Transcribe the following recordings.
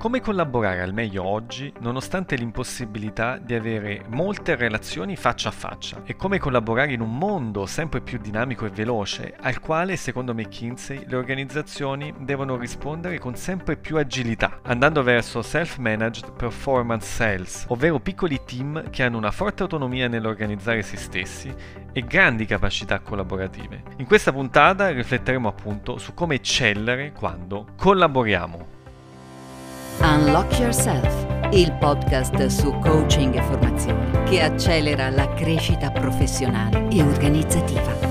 Come collaborare al meglio oggi, nonostante l'impossibilità di avere molte relazioni faccia a faccia, e come collaborare in un mondo sempre più dinamico e veloce, al quale, secondo McKinsey, le organizzazioni devono rispondere con sempre più agilità, andando verso self-managed performance cells, ovvero piccoli team che hanno una forte autonomia nell'organizzare se stessi e grandi capacità collaborative. In questa puntata rifletteremo appunto su come eccellere quando collaboriamo. Unlock Yourself, il podcast su coaching e formazione che accelera la crescita professionale e organizzativa.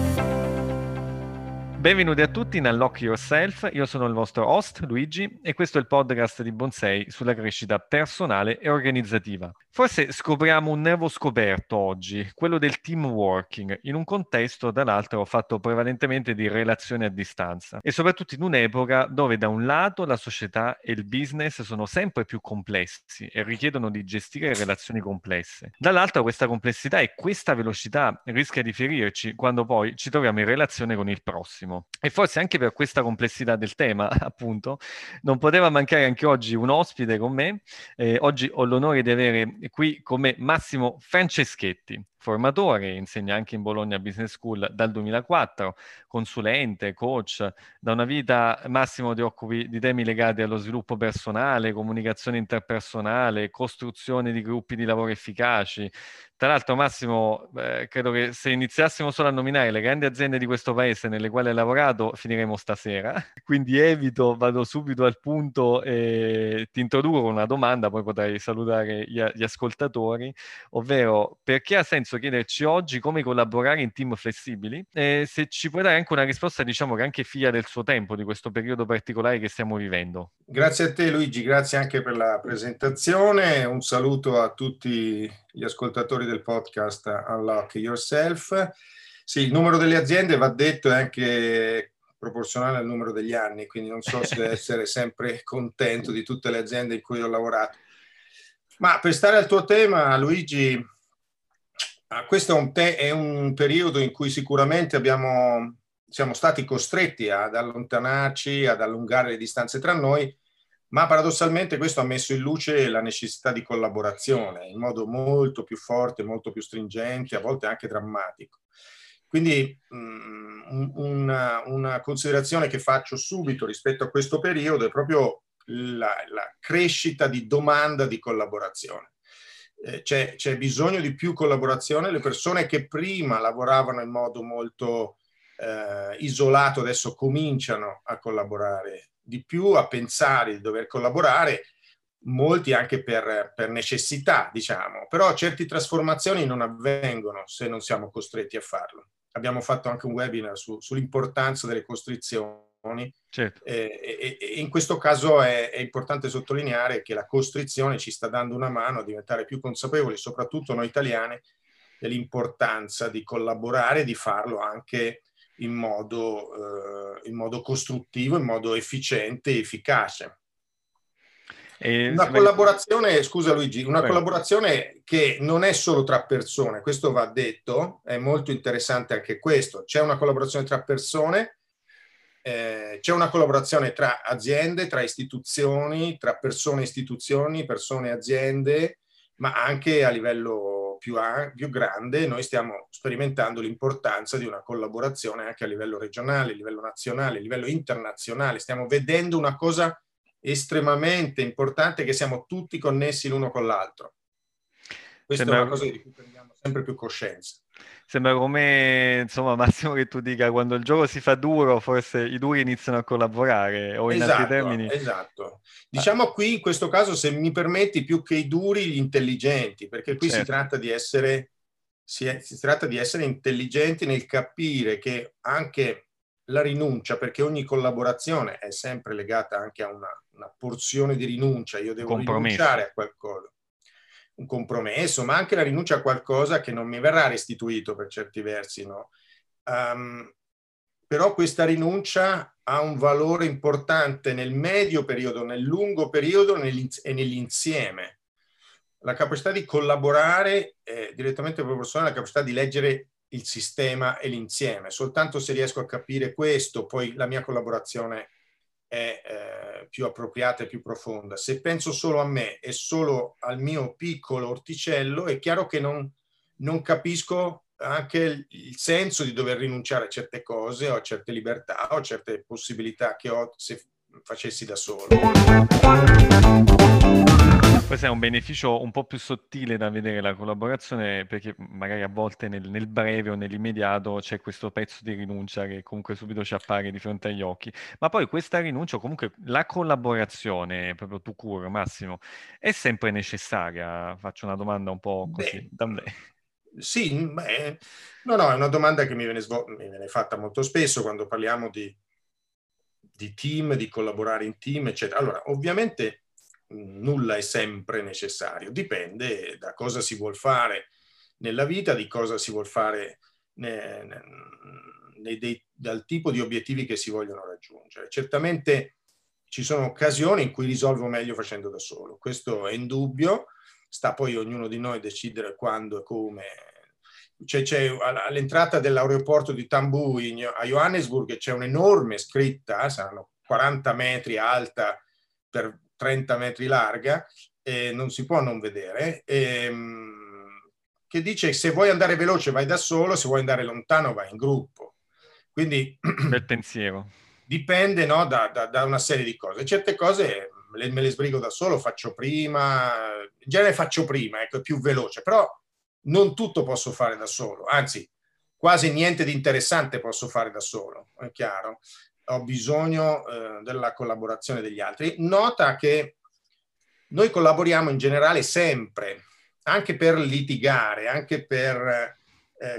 Benvenuti a tutti in Unlock Yourself, io sono il vostro host Luigi e questo è il podcast di Bonsei sulla crescita personale e organizzativa. Forse scopriamo un nuovo scoperto oggi, quello del team working, in un contesto tra l'altro fatto prevalentemente di relazioni a distanza e soprattutto in un'epoca dove da un lato la società e il business sono sempre più complessi e richiedono di gestire relazioni complesse. Dall'altro questa complessità e questa velocità rischia di ferirci quando poi ci troviamo in relazione con il prossimo. E forse anche per questa complessità del tema, appunto, non poteva mancare anche oggi un ospite con me. Oggi ho l'onore di avere qui con me Massimo Franceschetti, formatore, insegna anche in Bologna Business School dal 2004, consulente, coach. Da una vita, Massimo, ti occupi di temi legati allo sviluppo personale, comunicazione interpersonale, costruzione di gruppi di lavoro efficaci. Tra l'altro, Massimo, credo che se iniziassimo solo a nominare le grandi aziende di questo paese nelle quali hai lavorato, finiremo stasera. Quindi evito, vado subito al punto e ti introduco una domanda, poi potrai salutare gli ascoltatori, ovvero perché ha senso chiederci oggi come collaborare in team flessibili? E se ci puoi dare anche una risposta, diciamo che anche figlia del suo tempo, di questo periodo particolare che stiamo vivendo. Grazie a te Luigi, grazie anche per la presentazione, un saluto a tutti gli ascoltatori del podcast Unlock Yourself. Sì, il numero delle aziende, va detto, è anche proporzionale al numero degli anni, quindi non so se essere sempre contento di tutte le aziende in cui ho lavorato. Ma per stare al tuo tema, Luigi, questo è un periodo in cui sicuramente siamo stati costretti ad allontanarci, ad allungare le distanze tra noi, ma paradossalmente questo ha messo in luce la necessità di collaborazione in modo molto più forte, molto più stringente, a volte anche drammatico. Quindi una considerazione che faccio subito rispetto a questo periodo è proprio la crescita di domanda di collaborazione. C'è bisogno di più collaborazione. Le persone che prima lavoravano in modo molto isolato adesso cominciano a collaborare di più, a pensare di dover collaborare, molti anche per necessità, diciamo. Però certe trasformazioni non avvengono se non siamo costretti a farlo. Abbiamo fatto anche un webinar sull'importanza delle costrizioni. Certo. E in questo caso è importante sottolineare che la costrizione ci sta dando una mano a diventare più consapevoli, soprattutto noi italiani, dell'importanza di collaborare e di farlo anche in modo costruttivo, in modo efficiente e efficace. Una collaborazione, scusa Luigi, una collaborazione che non è solo tra persone, questo va detto, è molto interessante anche questo. C'è una collaborazione tra persone, c'è una collaborazione tra aziende, tra istituzioni, tra persone e istituzioni, persone e aziende, ma anche a livello più grande noi stiamo sperimentando l'importanza di una collaborazione anche a livello regionale, a livello nazionale, a livello internazionale. Stiamo vedendo una cosa estremamente importante, che siamo tutti connessi l'uno con l'altro. Questa è una cosa di cui prendiamo sempre più coscienza. Sembra come, insomma, Massimo, che tu dica quando il gioco si fa duro, forse i duri iniziano a collaborare, o in altri termini. Esatto. Diciamo qui, in questo caso, se mi permetti, più che i duri, gli intelligenti, perché qui certo. si tratta di essere intelligenti nel capire che anche la rinuncia, perché ogni collaborazione è sempre legata anche a una porzione di rinuncia, io devo rinunciare a qualcosa. Un compromesso, ma anche la rinuncia a qualcosa che non mi verrà restituito per certi versi, no? Però questa rinuncia ha un valore importante nel medio periodo, nel lungo periodo e nell'insieme. La capacità di collaborare è direttamente proporzionale alla capacità di leggere il sistema e l'insieme. Soltanto se riesco a capire questo, poi la mia collaborazione è più appropriata e più profonda. Se penso solo a me e solo al mio piccolo orticello, è chiaro che non capisco anche il senso di dover rinunciare a certe cose o a certe libertà o a certe possibilità che ho se facessi da solo. Questo è un beneficio un po' più sottile da vedere la collaborazione, perché magari a volte nel breve o nell'immediato c'è questo pezzo di rinuncia che comunque subito ci appare di fronte agli occhi, ma poi questa rinuncia, comunque la collaborazione proprio tu cura, Massimo, è sempre necessaria? Faccio una domanda un po' così. Sì, no, è una domanda che mi viene fatta molto spesso quando parliamo di team, di collaborare in team, eccetera. Allora, ovviamente nulla è sempre necessario, dipende da cosa si vuol fare nella vita, di cosa si vuol fare dal tipo di obiettivi che si vogliono raggiungere. Certamente ci sono occasioni in cui risolvo meglio facendo da solo, questo è indubbio. Sta poi ognuno di noi decidere quando e come. C'è all'entrata dell'aeroporto di Tambui a Johannesburg c'è un'enorme scritta, saranno 40 metri alta per 30 metri larga, e non si può non vedere, che dice: se vuoi andare veloce vai da solo, se vuoi andare lontano vai in gruppo. Quindi bel pensiero. Dipende, no, da una serie di cose. Certe cose me le sbrigo da solo, faccio prima, in genere faccio prima, ecco, è più veloce, però non tutto posso fare da solo, anzi quasi niente di interessante posso fare da solo, è chiaro, ho bisogno della collaborazione degli altri. Nota che noi collaboriamo in generale sempre, anche per litigare, anche per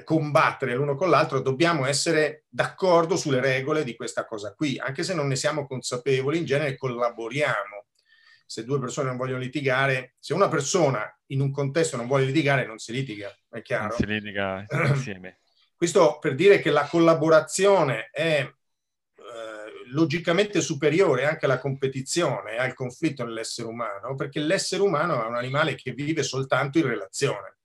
combattere l'uno con l'altro, dobbiamo essere d'accordo sulle regole di questa cosa qui, anche se non ne siamo consapevoli, in genere collaboriamo. Se due persone non vogliono litigare, se una persona in un contesto non vuole litigare, non si litiga, è chiaro? Non si litiga insieme. Questo per dire che la collaborazione è logicamente superiore anche alla competizione, al conflitto nell'essere umano, perché l'essere umano è un animale che vive soltanto in relazione.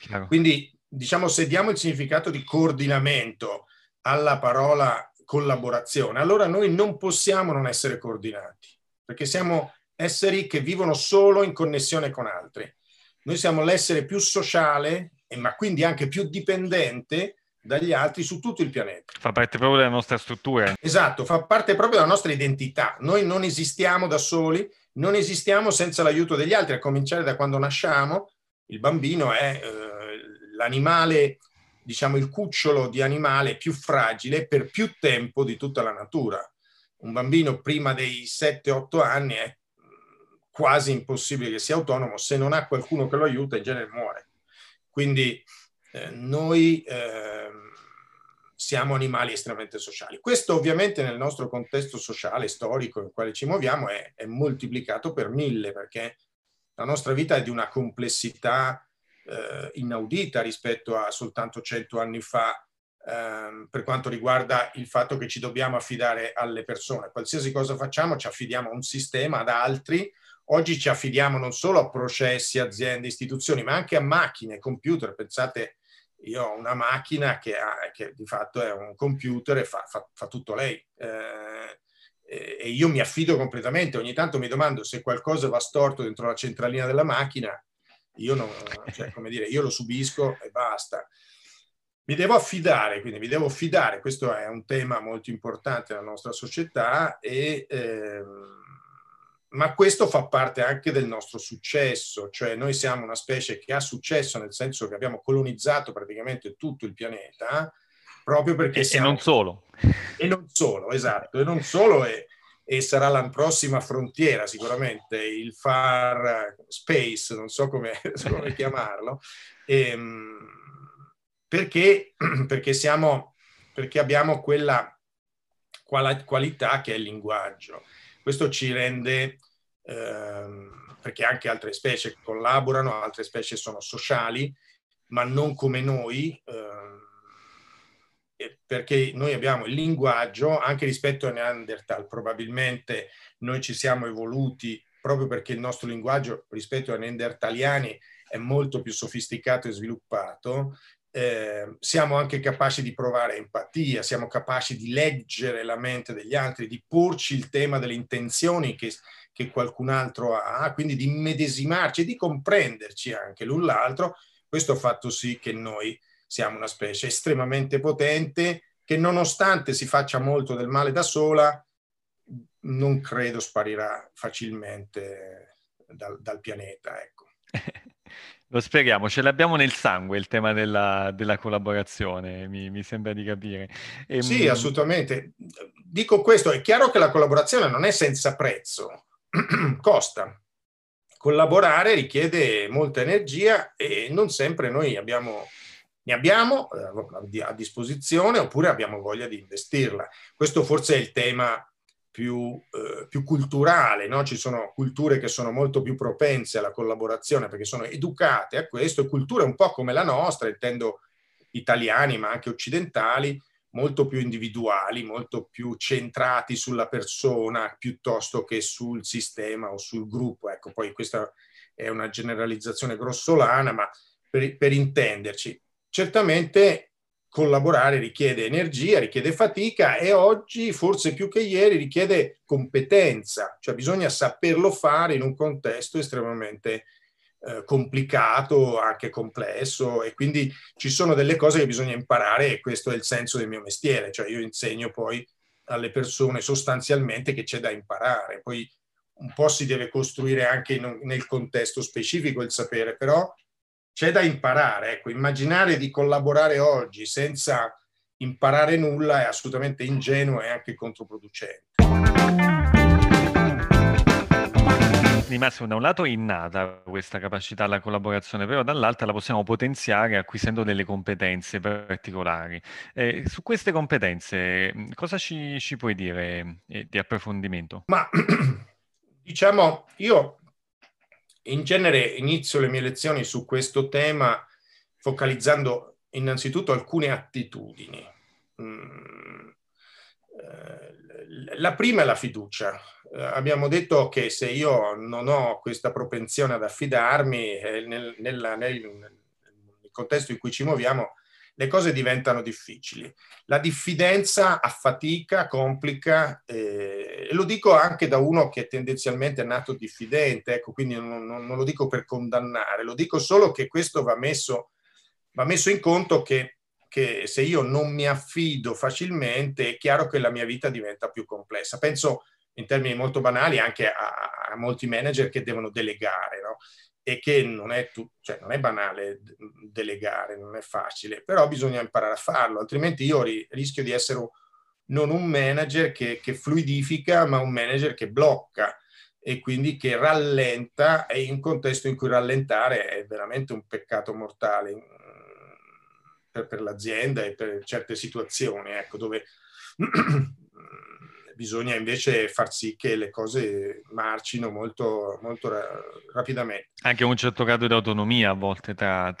Chiaro. Quindi diciamo, se diamo il significato di coordinamento alla parola collaborazione, allora noi non possiamo non essere coordinati, perché siamo esseri che vivono solo in connessione con altri. Noi siamo l'essere più sociale, ma quindi anche più dipendente dagli altri su tutto il pianeta. Fa parte proprio della nostra struttura. Esatto, fa parte proprio della nostra identità. Noi non esistiamo da soli, non esistiamo senza l'aiuto degli altri, a cominciare da quando nasciamo. Il bambino è l'animale, diciamo il cucciolo di animale più fragile per più tempo di tutta la natura. Un bambino prima dei 7-8 anni è quasi impossibile che sia autonomo, se non ha qualcuno che lo aiuta in genere muore. Quindi noi siamo animali estremamente sociali. Questo ovviamente nel nostro contesto sociale, storico in quale ci muoviamo è moltiplicato per 1000, perché la nostra vita è di una complessità inaudita rispetto a soltanto 100 anni fa, per quanto riguarda il fatto che ci dobbiamo affidare alle persone. Qualsiasi cosa facciamo ci affidiamo a un sistema, ad altri. Oggi ci affidiamo non solo a processi, aziende, istituzioni, ma anche a macchine, computer. Pensate, io ho una macchina che di fatto è un computer e fa tutto lei. E io mi affido completamente. Ogni tanto mi domando se qualcosa va storto dentro la centralina della macchina, io non, cioè, come dire, io lo subisco e basta. Mi devo affidare, quindi mi devo fidare. Questo è un tema molto importante nella nostra società, ma questo fa parte anche del nostro successo, cioè noi siamo una specie che ha successo, nel senso che abbiamo colonizzato praticamente tutto il pianeta, proprio perché siamo... E non solo, esatto, e non solo, e sarà la prossima frontiera sicuramente, il far space, non so come chiamarlo, perché abbiamo quella qualità che è il linguaggio. Questo ci rende, perché anche altre specie collaborano, altre specie sono sociali, ma non come noi, perché noi abbiamo il linguaggio anche rispetto a Neandertal. Probabilmente noi ci siamo evoluti proprio perché il nostro linguaggio rispetto ai neandertaliani è molto più sofisticato e sviluppato, siamo anche capaci di provare empatia, siamo capaci di leggere la mente degli altri, di porci il tema delle intenzioni che qualcun altro ha, quindi di immedesimarci e di comprenderci anche l'un l'altro. Questo ha fatto sì che noi siamo una specie estremamente potente che, nonostante si faccia molto del male da sola, non credo sparirà facilmente dal pianeta, ecco. Lo speriamo, ce l'abbiamo nel sangue il tema della collaborazione, mi sembra di capire. Sì, assolutamente. Dico questo, è chiaro che la collaborazione non è senza prezzo, costa. Collaborare richiede molta energia e non sempre noi ne abbiamo a disposizione, oppure abbiamo voglia di investirla. Questo forse è il tema più culturale, no? Ci sono culture che sono molto più propense alla collaborazione perché sono educate a questo, culture un po' come la nostra, intendo italiani ma anche occidentali, molto più individuali, molto più centrati sulla persona piuttosto che sul sistema o sul gruppo. Ecco, poi questa è una generalizzazione grossolana, ma per intenderci, certamente collaborare richiede energia, richiede fatica e oggi, forse più che ieri, richiede competenza, cioè bisogna saperlo fare in un contesto estremamente complicato, anche complesso, e quindi ci sono delle cose che bisogna imparare e questo è il senso del mio mestiere, cioè io insegno poi alle persone sostanzialmente che c'è da imparare, poi un po' si deve costruire anche nel contesto specifico il sapere, però c'è da imparare, ecco, immaginare di collaborare oggi senza imparare nulla è assolutamente ingenuo e anche controproducente. Massimo, da un lato è innata questa capacità alla collaborazione, però dall'altra la possiamo potenziare acquisendo delle competenze particolari. Su queste competenze cosa ci puoi dire di approfondimento? Ma diciamo, io in genere inizio le mie lezioni su questo tema focalizzando innanzitutto alcune attitudini. La prima è la fiducia. Abbiamo detto che se io non ho questa propensione ad affidarmi, nel contesto in cui ci muoviamo, le cose diventano difficili. La diffidenza affatica, complica, e lo dico anche da uno che tendenzialmente è nato diffidente, ecco, quindi non lo dico per condannare, lo dico solo che questo va messo in conto che se io non mi affido facilmente è chiaro che la mia vita diventa più complessa. Penso in termini molto banali anche a molti manager che devono delegare, no? E che non è banale delegare, non è facile, però bisogna imparare a farlo, altrimenti io rischio di essere non un manager che fluidifica, ma un manager che blocca e quindi che rallenta, e in un contesto in cui rallentare è veramente un peccato mortale per l'azienda e per certe situazioni, ecco, dove bisogna invece far sì che le cose marcino molto, molto rapidamente. Anche un certo grado di autonomia a volte tra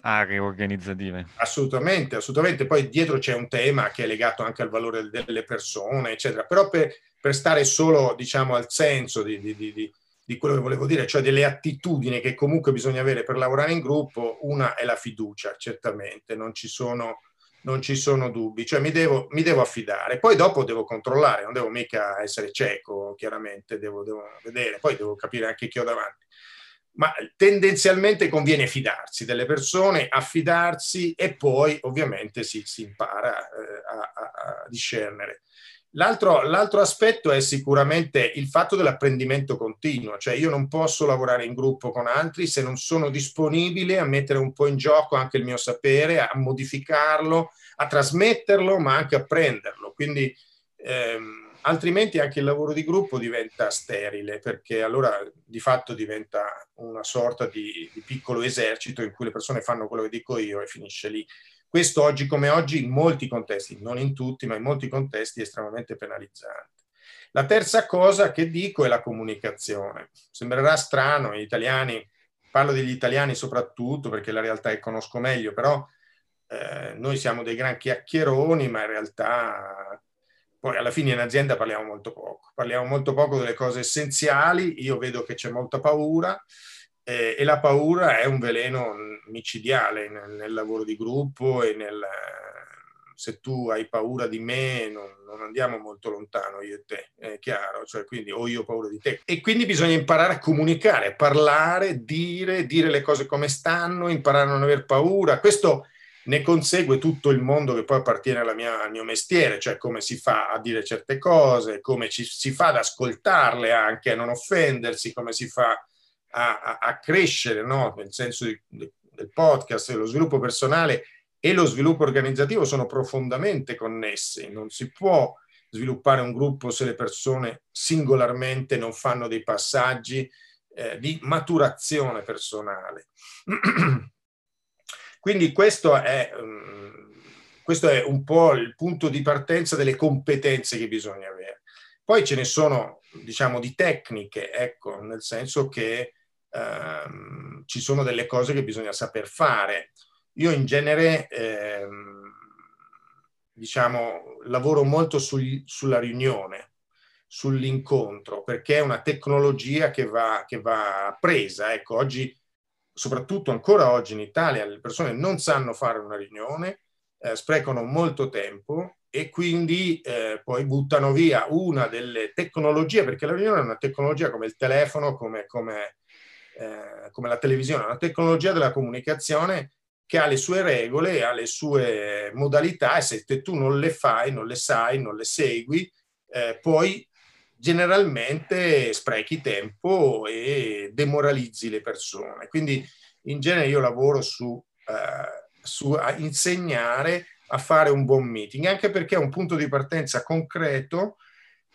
aree organizzative. Assolutamente, assolutamente. Poi dietro c'è un tema che è legato anche al valore delle persone, eccetera. Però per stare solo, diciamo, al senso di quello che volevo dire, cioè delle attitudini che comunque bisogna avere per lavorare in gruppo, una è la fiducia, certamente, non ci sono dubbi, cioè mi devo affidare, poi dopo devo controllare, non devo mica essere cieco, chiaramente, devo vedere, poi devo capire anche chi ho davanti, ma tendenzialmente conviene fidarsi delle persone, affidarsi e poi ovviamente si impara a discernere. L'altro aspetto è sicuramente il fatto dell'apprendimento continuo, cioè io non posso lavorare in gruppo con altri se non sono disponibile a mettere un po' in gioco anche il mio sapere, a modificarlo, a trasmetterlo, ma anche a prenderlo, quindi altrimenti anche il lavoro di gruppo diventa sterile, perché allora di fatto diventa una sorta di piccolo esercito in cui le persone fanno quello che dico io e finisce lì. Questo oggi come oggi in molti contesti, non in tutti, ma in molti contesti è estremamente penalizzante. La terza cosa che dico è la comunicazione. Sembrerà strano, gli italiani, parlo degli italiani soprattutto perché la realtà è conosco meglio, però noi siamo dei gran chiacchieroni, ma in realtà poi alla fine in azienda parliamo molto poco delle cose essenziali, io vedo che c'è molta paura, E la paura è un veleno micidiale nel lavoro di gruppo e nel... Se tu hai paura di me, non andiamo molto lontano io e te, è chiaro, cioè, quindi o io ho paura di te. E quindi bisogna imparare a comunicare, parlare, dire le cose come stanno, imparare a non aver paura. Questo ne consegue tutto il mondo che poi appartiene al mio mestiere, cioè come si fa a dire certe cose, come si fa ad ascoltarle anche, a non offendersi, come si fa a crescere, no? Nel senso del podcast, dello sviluppo personale, e lo sviluppo organizzativo sono profondamente connessi. Non si può sviluppare un gruppo se le persone singolarmente non fanno dei passaggi di maturazione personale. Quindi questo è un po' il punto di partenza delle competenze che bisogna avere. Poi ce ne sono, diciamo, di tecniche, ecco, nel senso che ci sono delle cose che bisogna saper fare. Io in genere, diciamo, lavoro molto sulla riunione, sull'incontro, perché è una tecnologia che va presa. Ecco, oggi, soprattutto ancora oggi in Italia, le persone non sanno fare una riunione, sprecano molto tempo e quindi poi buttano via una delle tecnologie, perché la riunione è una tecnologia come il telefono, come la televisione, è una tecnologia della comunicazione che ha le sue regole, ha le sue modalità, e se tu non le fai, non le sai, non le segui, poi generalmente sprechi tempo e demoralizzi le persone. Quindi in genere io lavoro a insegnare a fare un buon meeting, anche perché è un punto di partenza concreto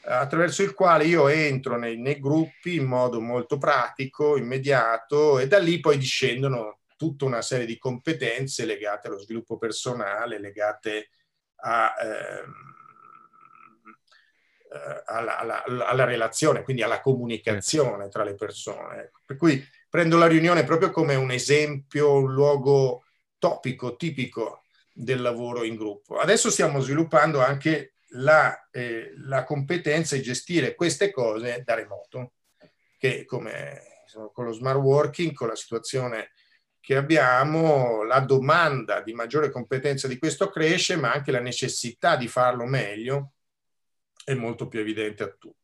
attraverso il quale io entro nei gruppi in modo molto pratico, immediato, e da lì poi discendono tutta una serie di competenze legate allo sviluppo personale, legate alla relazione, quindi alla comunicazione tra le persone. Per cui prendo la riunione proprio come un esempio, un luogo topico, tipico del lavoro in gruppo. Adesso stiamo sviluppando anche la competenza di gestire queste cose da remoto, che con lo smart working, con la situazione che abbiamo, la domanda di maggiore competenza di questo cresce, ma anche la necessità di farlo meglio è molto più evidente a tutti.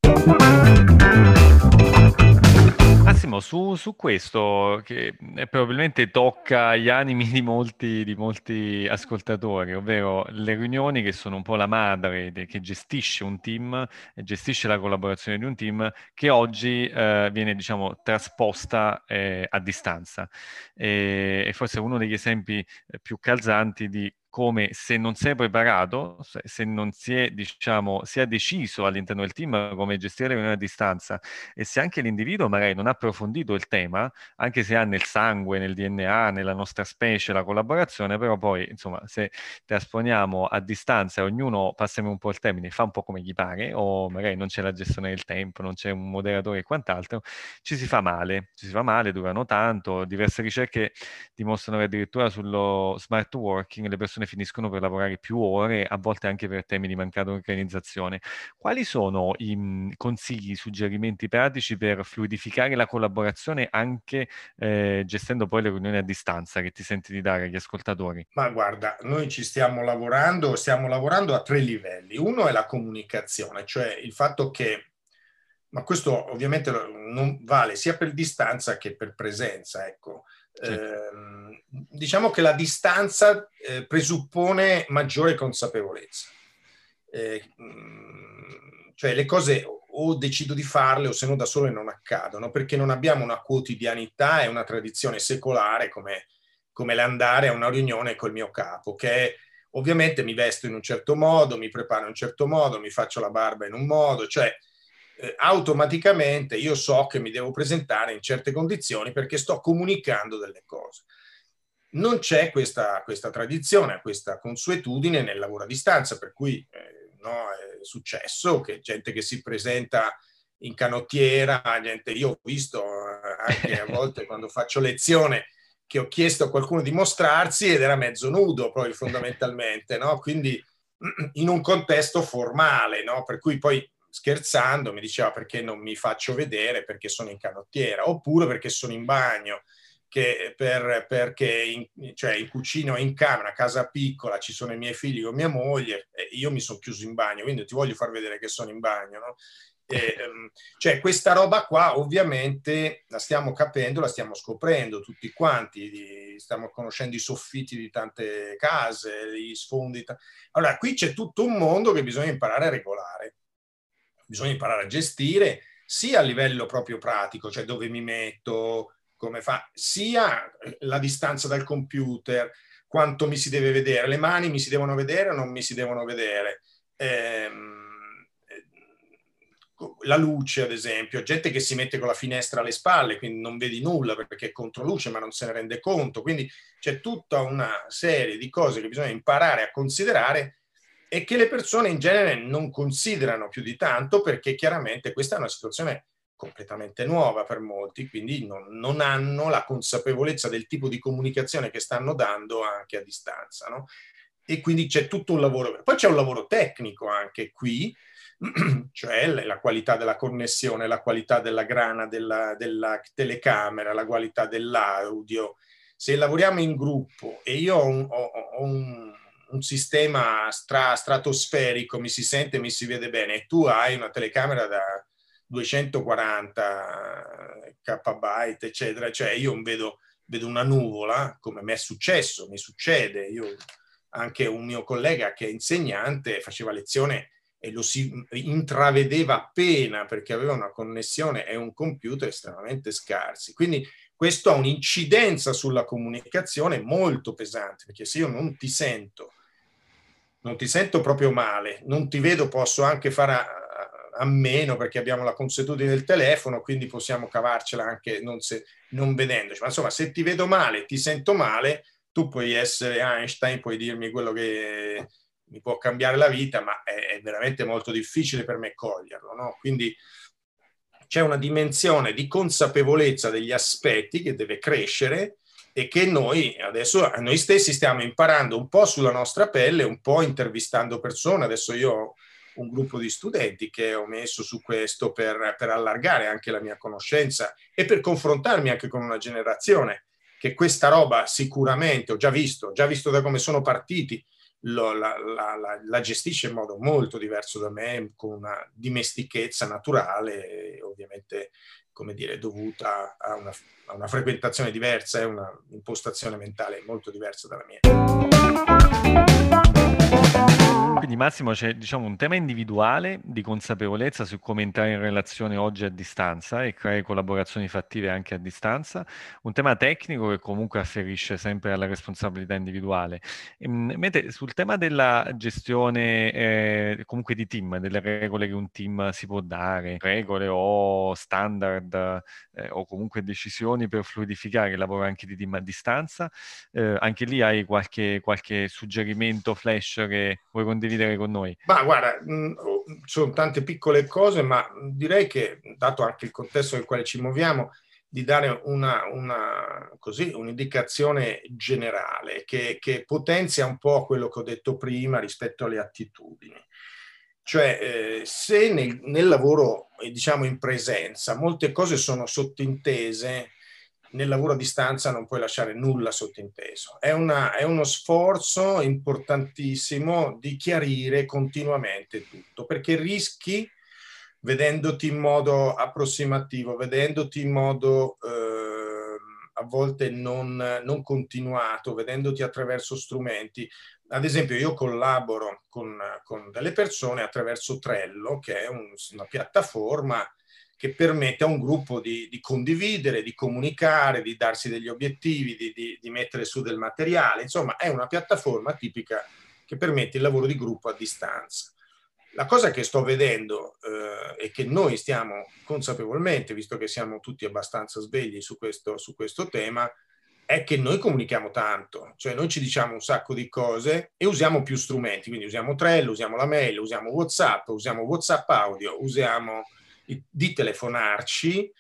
Massimo, su questo, che probabilmente tocca gli animi di molti ascoltatori, ovvero le riunioni che sono un po' la madre che gestisce un team, gestisce la collaborazione di un team, che oggi viene, diciamo, trasposta a distanza. E forse uno degli esempi più calzanti di come, se non si è preparato, se non si è, diciamo, si è deciso all'interno del team come gestire le riunioni a distanza, e se anche l'individuo magari non ha approfondito il tema, anche se ha nel sangue, nel DNA, nella nostra specie la collaborazione, però poi, insomma, se trasponiamo a distanza, ognuno, passiamo un po' il termine, fa un po' come gli pare, o magari non c'è la gestione del tempo, non c'è un moderatore e quant'altro, ci si fa male, durano tanto. Diverse ricerche dimostrano che addirittura sullo smart working le persone finiscono per lavorare più ore, a volte anche per temi di mancata organizzazione. Quali sono i consigli, suggerimenti pratici per fluidificare la collaborazione anche gestendo poi le riunioni a distanza, che ti senti di dare agli ascoltatori? Ma guarda, noi ci stiamo lavorando a 3 livelli. Uno è la comunicazione, cioè il fatto che, ma questo ovviamente non vale sia per distanza che per presenza, ecco. Certo. Diciamo che la distanza presuppone maggiore consapevolezza, cioè le cose o decido di farle o se no da sole non accadono, perché non abbiamo una quotidianità e una tradizione secolare come l'andare a una riunione col mio capo, che ovviamente mi vesto in un certo modo, mi preparo in un certo modo, mi faccio la barba in un modo, cioè automaticamente io so che mi devo presentare in certe condizioni perché sto comunicando delle cose. Non c'è questa tradizione, questa consuetudine nel lavoro a distanza, per cui è successo che gente che si presenta in canottiera, gente, io ho visto anche a volte quando faccio lezione che ho chiesto a qualcuno di mostrarsi ed era mezzo nudo proprio fondamentalmente, no? Quindi in un contesto formale, no? Per cui poi scherzando mi diceva perché non mi faccio vedere, perché sono in canottiera, oppure perché sono in bagno, che perché in cucina o in camera, casa piccola, ci sono i miei figli o mia moglie, e io mi sono chiuso in bagno, quindi ti voglio far vedere che sono in bagno, no? Cioè questa roba qua ovviamente la stiamo capendo, la stiamo scoprendo tutti quanti, stiamo conoscendo i soffitti di tante case, gli sfondi. Allora qui c'è tutto un mondo che bisogna imparare a regolare, bisogna imparare a gestire sia a livello proprio pratico, cioè dove mi metto, come fa, sia la distanza dal computer, quanto mi si deve vedere, le mani mi si devono vedere o non mi si devono vedere, la luce ad esempio, gente che si mette con la finestra alle spalle, quindi non vedi nulla perché è controluce ma non se ne rende conto, quindi c'è tutta una serie di cose che bisogna imparare a considerare e che le persone in genere non considerano più di tanto, perché chiaramente questa è una situazione completamente nuova per molti, quindi non hanno la consapevolezza del tipo di comunicazione che stanno dando anche a distanza, no? E quindi c'è tutto un lavoro, poi c'è un lavoro tecnico anche qui, cioè la qualità della connessione, la qualità della grana della telecamera, la qualità dell'audio. Se lavoriamo in gruppo e io ho un sistema stratosferico, mi si sente, mi si vede bene, e tu hai una telecamera da 240 KB, eccetera, cioè io vedo una nuvola, come mi è successo, mi succede. Io anche un mio collega che è insegnante faceva lezione e lo si intravedeva appena perché aveva una connessione e un computer estremamente scarsi. Quindi questo ha un'incidenza sulla comunicazione molto pesante, perché se io non ti sento proprio male, non ti vedo, posso anche fare a meno perché abbiamo la consuetudine del telefono, quindi possiamo cavarcela anche non vedendoci. Ma insomma, se ti vedo male, ti sento male, tu puoi essere Einstein, puoi dirmi quello che mi può cambiare la vita, ma è veramente molto difficile per me coglierlo, no? Quindi c'è una dimensione di consapevolezza degli aspetti che deve crescere e che noi adesso a noi stessi stiamo imparando un po' sulla nostra pelle, un po' intervistando persone. Adesso io ho un gruppo di studenti che ho messo su questo per allargare anche la mia conoscenza e per confrontarmi anche con una generazione che questa roba sicuramente ho già visto da come sono partiti, la gestisce in modo molto diverso da me, con una dimestichezza naturale, ovviamente, come dire, dovuta a una frequentazione diversa e una impostazione mentale molto diversa dalla mia. Quindi Massimo, c'è un tema individuale di consapevolezza su come entrare in relazione oggi a distanza e creare collaborazioni fattive anche a distanza, un tema tecnico che comunque afferisce sempre alla responsabilità individuale. Mentre sul tema della gestione comunque di team, delle regole che un team si può dare, regole o standard o comunque decisioni per fluidificare il lavoro anche di team a distanza, anche lì hai qualche suggerimento flash che vuoi condividere con noi? Ma guarda, sono tante piccole cose, ma direi che, dato anche il contesto nel quale ci muoviamo, di dare un'indicazione generale che potenzia un po' quello che ho detto prima rispetto alle attitudini. Cioè, se nel lavoro, diciamo, in presenza, molte cose sono sottintese, nel lavoro a distanza non puoi lasciare nulla sottinteso. È uno sforzo importantissimo di chiarire continuamente tutto, perché rischi, vedendoti in modo approssimativo, vedendoti in modo a volte non continuato, vedendoti attraverso strumenti. Ad esempio, io collaboro con delle persone attraverso Trello, che è una piattaforma che permette a un gruppo di condividere, di comunicare, di darsi degli obiettivi, di mettere su del materiale. Insomma, è una piattaforma tipica che permette il lavoro di gruppo a distanza. La cosa che sto vedendo e che noi stiamo consapevolmente, visto che siamo tutti abbastanza svegli su questo tema, è che noi comunichiamo tanto, cioè noi ci diciamo un sacco di cose e usiamo più strumenti, quindi usiamo Trello, usiamo la mail, usiamo WhatsApp audio, usiamo di telefonarci,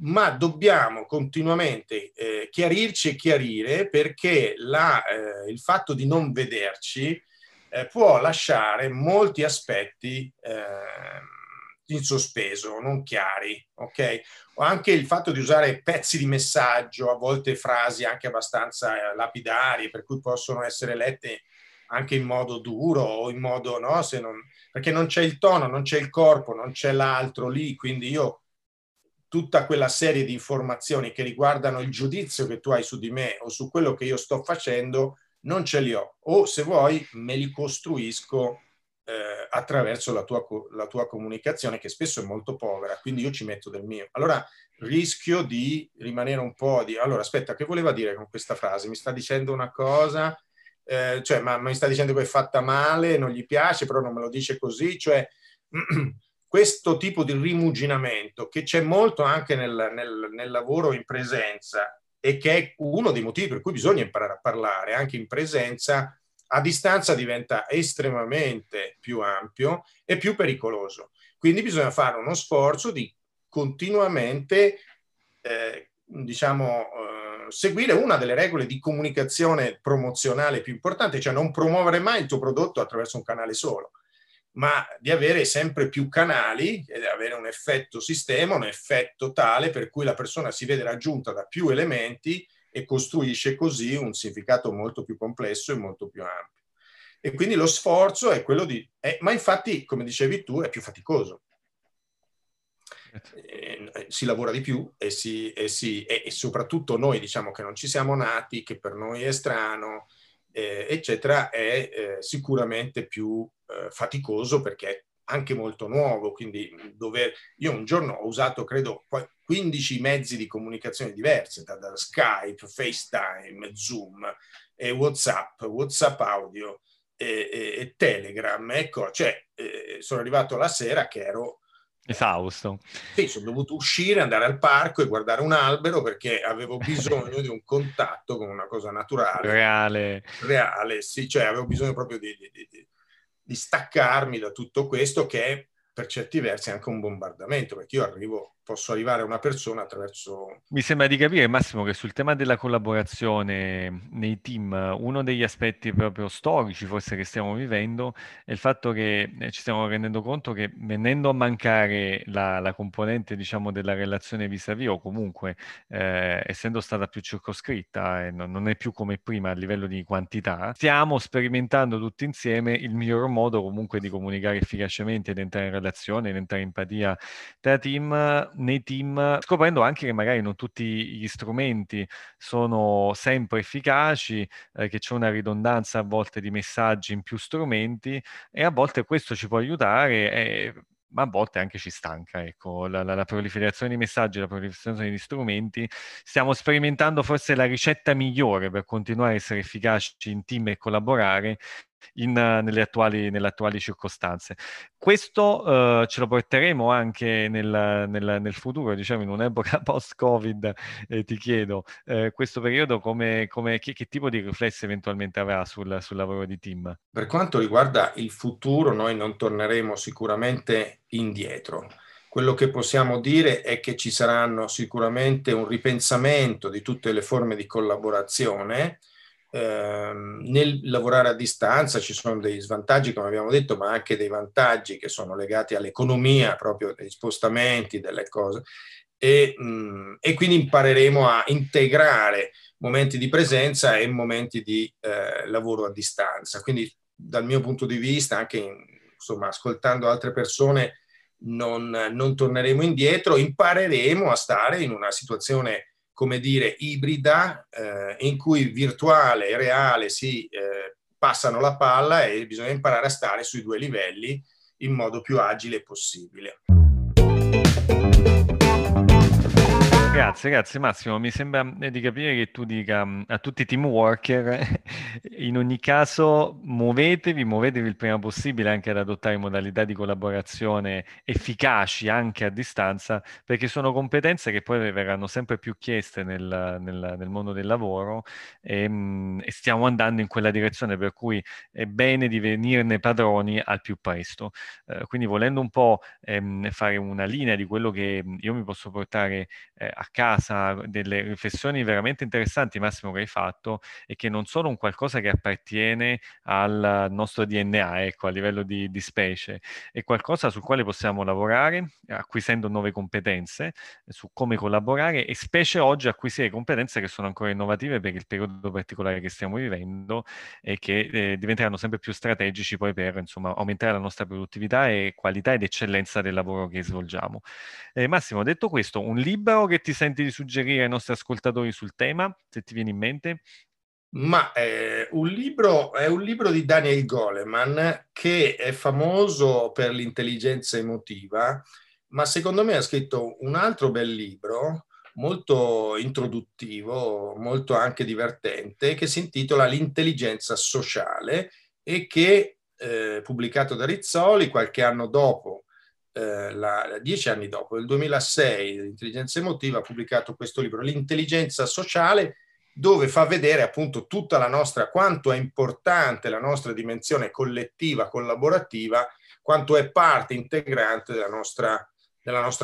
ma dobbiamo continuamente chiarirci e chiarire, perché il fatto di non vederci può lasciare molti aspetti in sospeso, non chiari, ok? Anche il fatto di usare pezzi di messaggio, a volte frasi anche abbastanza lapidarie, per cui possono essere lette anche in modo duro o in modo, no, se non, perché non c'è il tono, non c'è il corpo, non c'è l'altro lì, quindi io tutta quella serie di informazioni che riguardano il giudizio che tu hai su di me o su quello che io sto facendo non ce li ho, o se vuoi me li costruisco attraverso la tua comunicazione, che spesso è molto povera, quindi io ci metto del mio. Allora rischio di rimanere un po' di... Allora aspetta, che voleva dire con questa frase? Mi sta dicendo una cosa... cioè, ma mi sta dicendo che è fatta male, non gli piace, però non me lo dice così, cioè questo tipo di rimuginamento che c'è molto anche nel lavoro in presenza, e che è uno dei motivi per cui bisogna imparare a parlare anche in presenza, a distanza diventa estremamente più ampio e più pericoloso. Quindi bisogna fare uno sforzo di continuamente seguire una delle regole di comunicazione promozionale più importante, cioè non promuovere mai il tuo prodotto attraverso un canale solo, ma di avere sempre più canali e avere un effetto sistema, un effetto tale per cui la persona si vede raggiunta da più elementi e costruisce così un significato molto più complesso e molto più ampio. E quindi lo sforzo è quello di... ma infatti, come dicevi tu, è più faticoso. Si lavora di più e soprattutto noi, diciamo, che non ci siamo nati, che per noi è strano, eccetera, è sicuramente più faticoso, perché è anche molto nuovo, quindi io un giorno ho usato credo 15 mezzi di comunicazione diversi, da Skype, FaceTime, Zoom, e WhatsApp audio e Telegram, ecco, cioè sono arrivato la sera che ero esausto. Sì, sono dovuto uscire, andare al parco e guardare un albero, perché avevo bisogno di un contatto con una cosa naturale. Reale, sì, cioè avevo bisogno proprio di staccarmi da tutto questo, che è per certi versi anche un bombardamento, perché io posso arrivare a una persona attraverso... Mi sembra di capire, Massimo, che sul tema della collaborazione nei team, uno degli aspetti proprio storici forse che stiamo vivendo è il fatto che ci stiamo rendendo conto che, venendo a mancare la componente, diciamo, della relazione vis-à-vis, o comunque essendo stata più circoscritta e non è più come prima a livello di quantità, stiamo sperimentando tutti insieme il miglior modo comunque di comunicare efficacemente ed entrare in relazione, ed entrare in empatia tra team, nei team, scoprendo anche che magari non tutti gli strumenti sono sempre efficaci, che c'è una ridondanza a volte di messaggi in più strumenti, e a volte questo ci può aiutare, ma a volte anche ci stanca, ecco, la proliferazione di messaggi, la proliferazione di strumenti. Stiamo sperimentando forse la ricetta migliore per continuare a essere efficaci in team e collaborare nelle attuali circostanze. Questo ce lo porteremo anche nel futuro, diciamo, in un'epoca post-Covid, ti chiedo, questo periodo che tipo di riflessi eventualmente avrà sul lavoro di team? Per quanto riguarda il futuro, noi non torneremo sicuramente indietro. Quello che possiamo dire è che ci saranno sicuramente un ripensamento di tutte le forme di collaborazione. Nel lavorare a distanza ci sono dei svantaggi, come abbiamo detto, ma anche dei vantaggi che sono legati all'economia, proprio degli spostamenti, delle cose, e quindi impareremo a integrare momenti di presenza e momenti di lavoro a distanza. Quindi dal mio punto di vista, anche insomma ascoltando altre persone, non torneremo indietro, impareremo a stare in una situazione, come dire, ibrida, in cui virtuale e reale si passano la palla, e bisogna imparare a stare sui due livelli in modo più agile possibile. Grazie Massimo. Mi sembra di capire che tu dica a tutti i team worker, in ogni caso muovetevi il prima possibile anche ad adottare modalità di collaborazione efficaci anche a distanza, perché sono competenze che poi verranno sempre più chieste nel mondo del lavoro, e stiamo andando in quella direzione, per cui è bene divenirne padroni al più presto. Quindi, volendo un po' fare una linea di quello che io mi posso portare a a casa delle riflessioni veramente interessanti, Massimo, che hai fatto, e che non sono un qualcosa che appartiene al nostro DNA, ecco, a livello di specie, è qualcosa sul quale possiamo lavorare acquisendo nuove competenze su come collaborare, e specie oggi acquisire competenze che sono ancora innovative per il periodo particolare che stiamo vivendo e che diventeranno sempre più strategici poi per, insomma, aumentare la nostra produttività e qualità ed eccellenza del lavoro che svolgiamo. Massimo, detto questo, un libro che ti senti di suggerire ai nostri ascoltatori sul tema, se ti viene in mente? Ma è un libro di Daniel Goleman, che è famoso per l'intelligenza emotiva, ma secondo me ha scritto un altro bel libro, molto introduttivo, molto anche divertente, che si intitola L'intelligenza sociale e che, pubblicato da Rizzoli qualche anno dopo, 10 anni dopo, nel 2006, l'intelligenza emotiva, ha pubblicato questo libro, L'intelligenza sociale, dove fa vedere appunto tutta la nostra, quanto è importante la nostra dimensione collettiva, collaborativa, quanto è parte integrante della nostra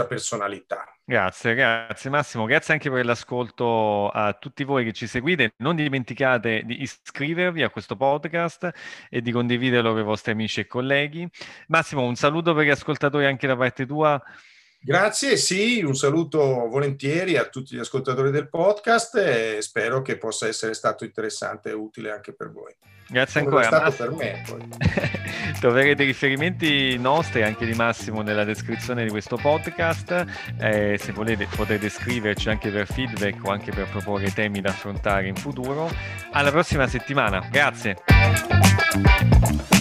personalità. Grazie Massimo, grazie anche per l'ascolto a tutti voi che ci seguite. Non dimenticate di iscrivervi a questo podcast e di condividerlo con i vostri amici e colleghi. Massimo, un saluto per gli ascoltatori anche da parte tua. Grazie, sì, un saluto volentieri a tutti gli ascoltatori del podcast e spero che possa essere stato interessante e utile anche per voi. Grazie ancora. È stato per me, poi. Troverete riferimenti nostri e anche di Massimo nella descrizione di questo podcast. Se volete potete scriverci anche per feedback o anche per proporre temi da affrontare in futuro. Alla prossima settimana. Grazie.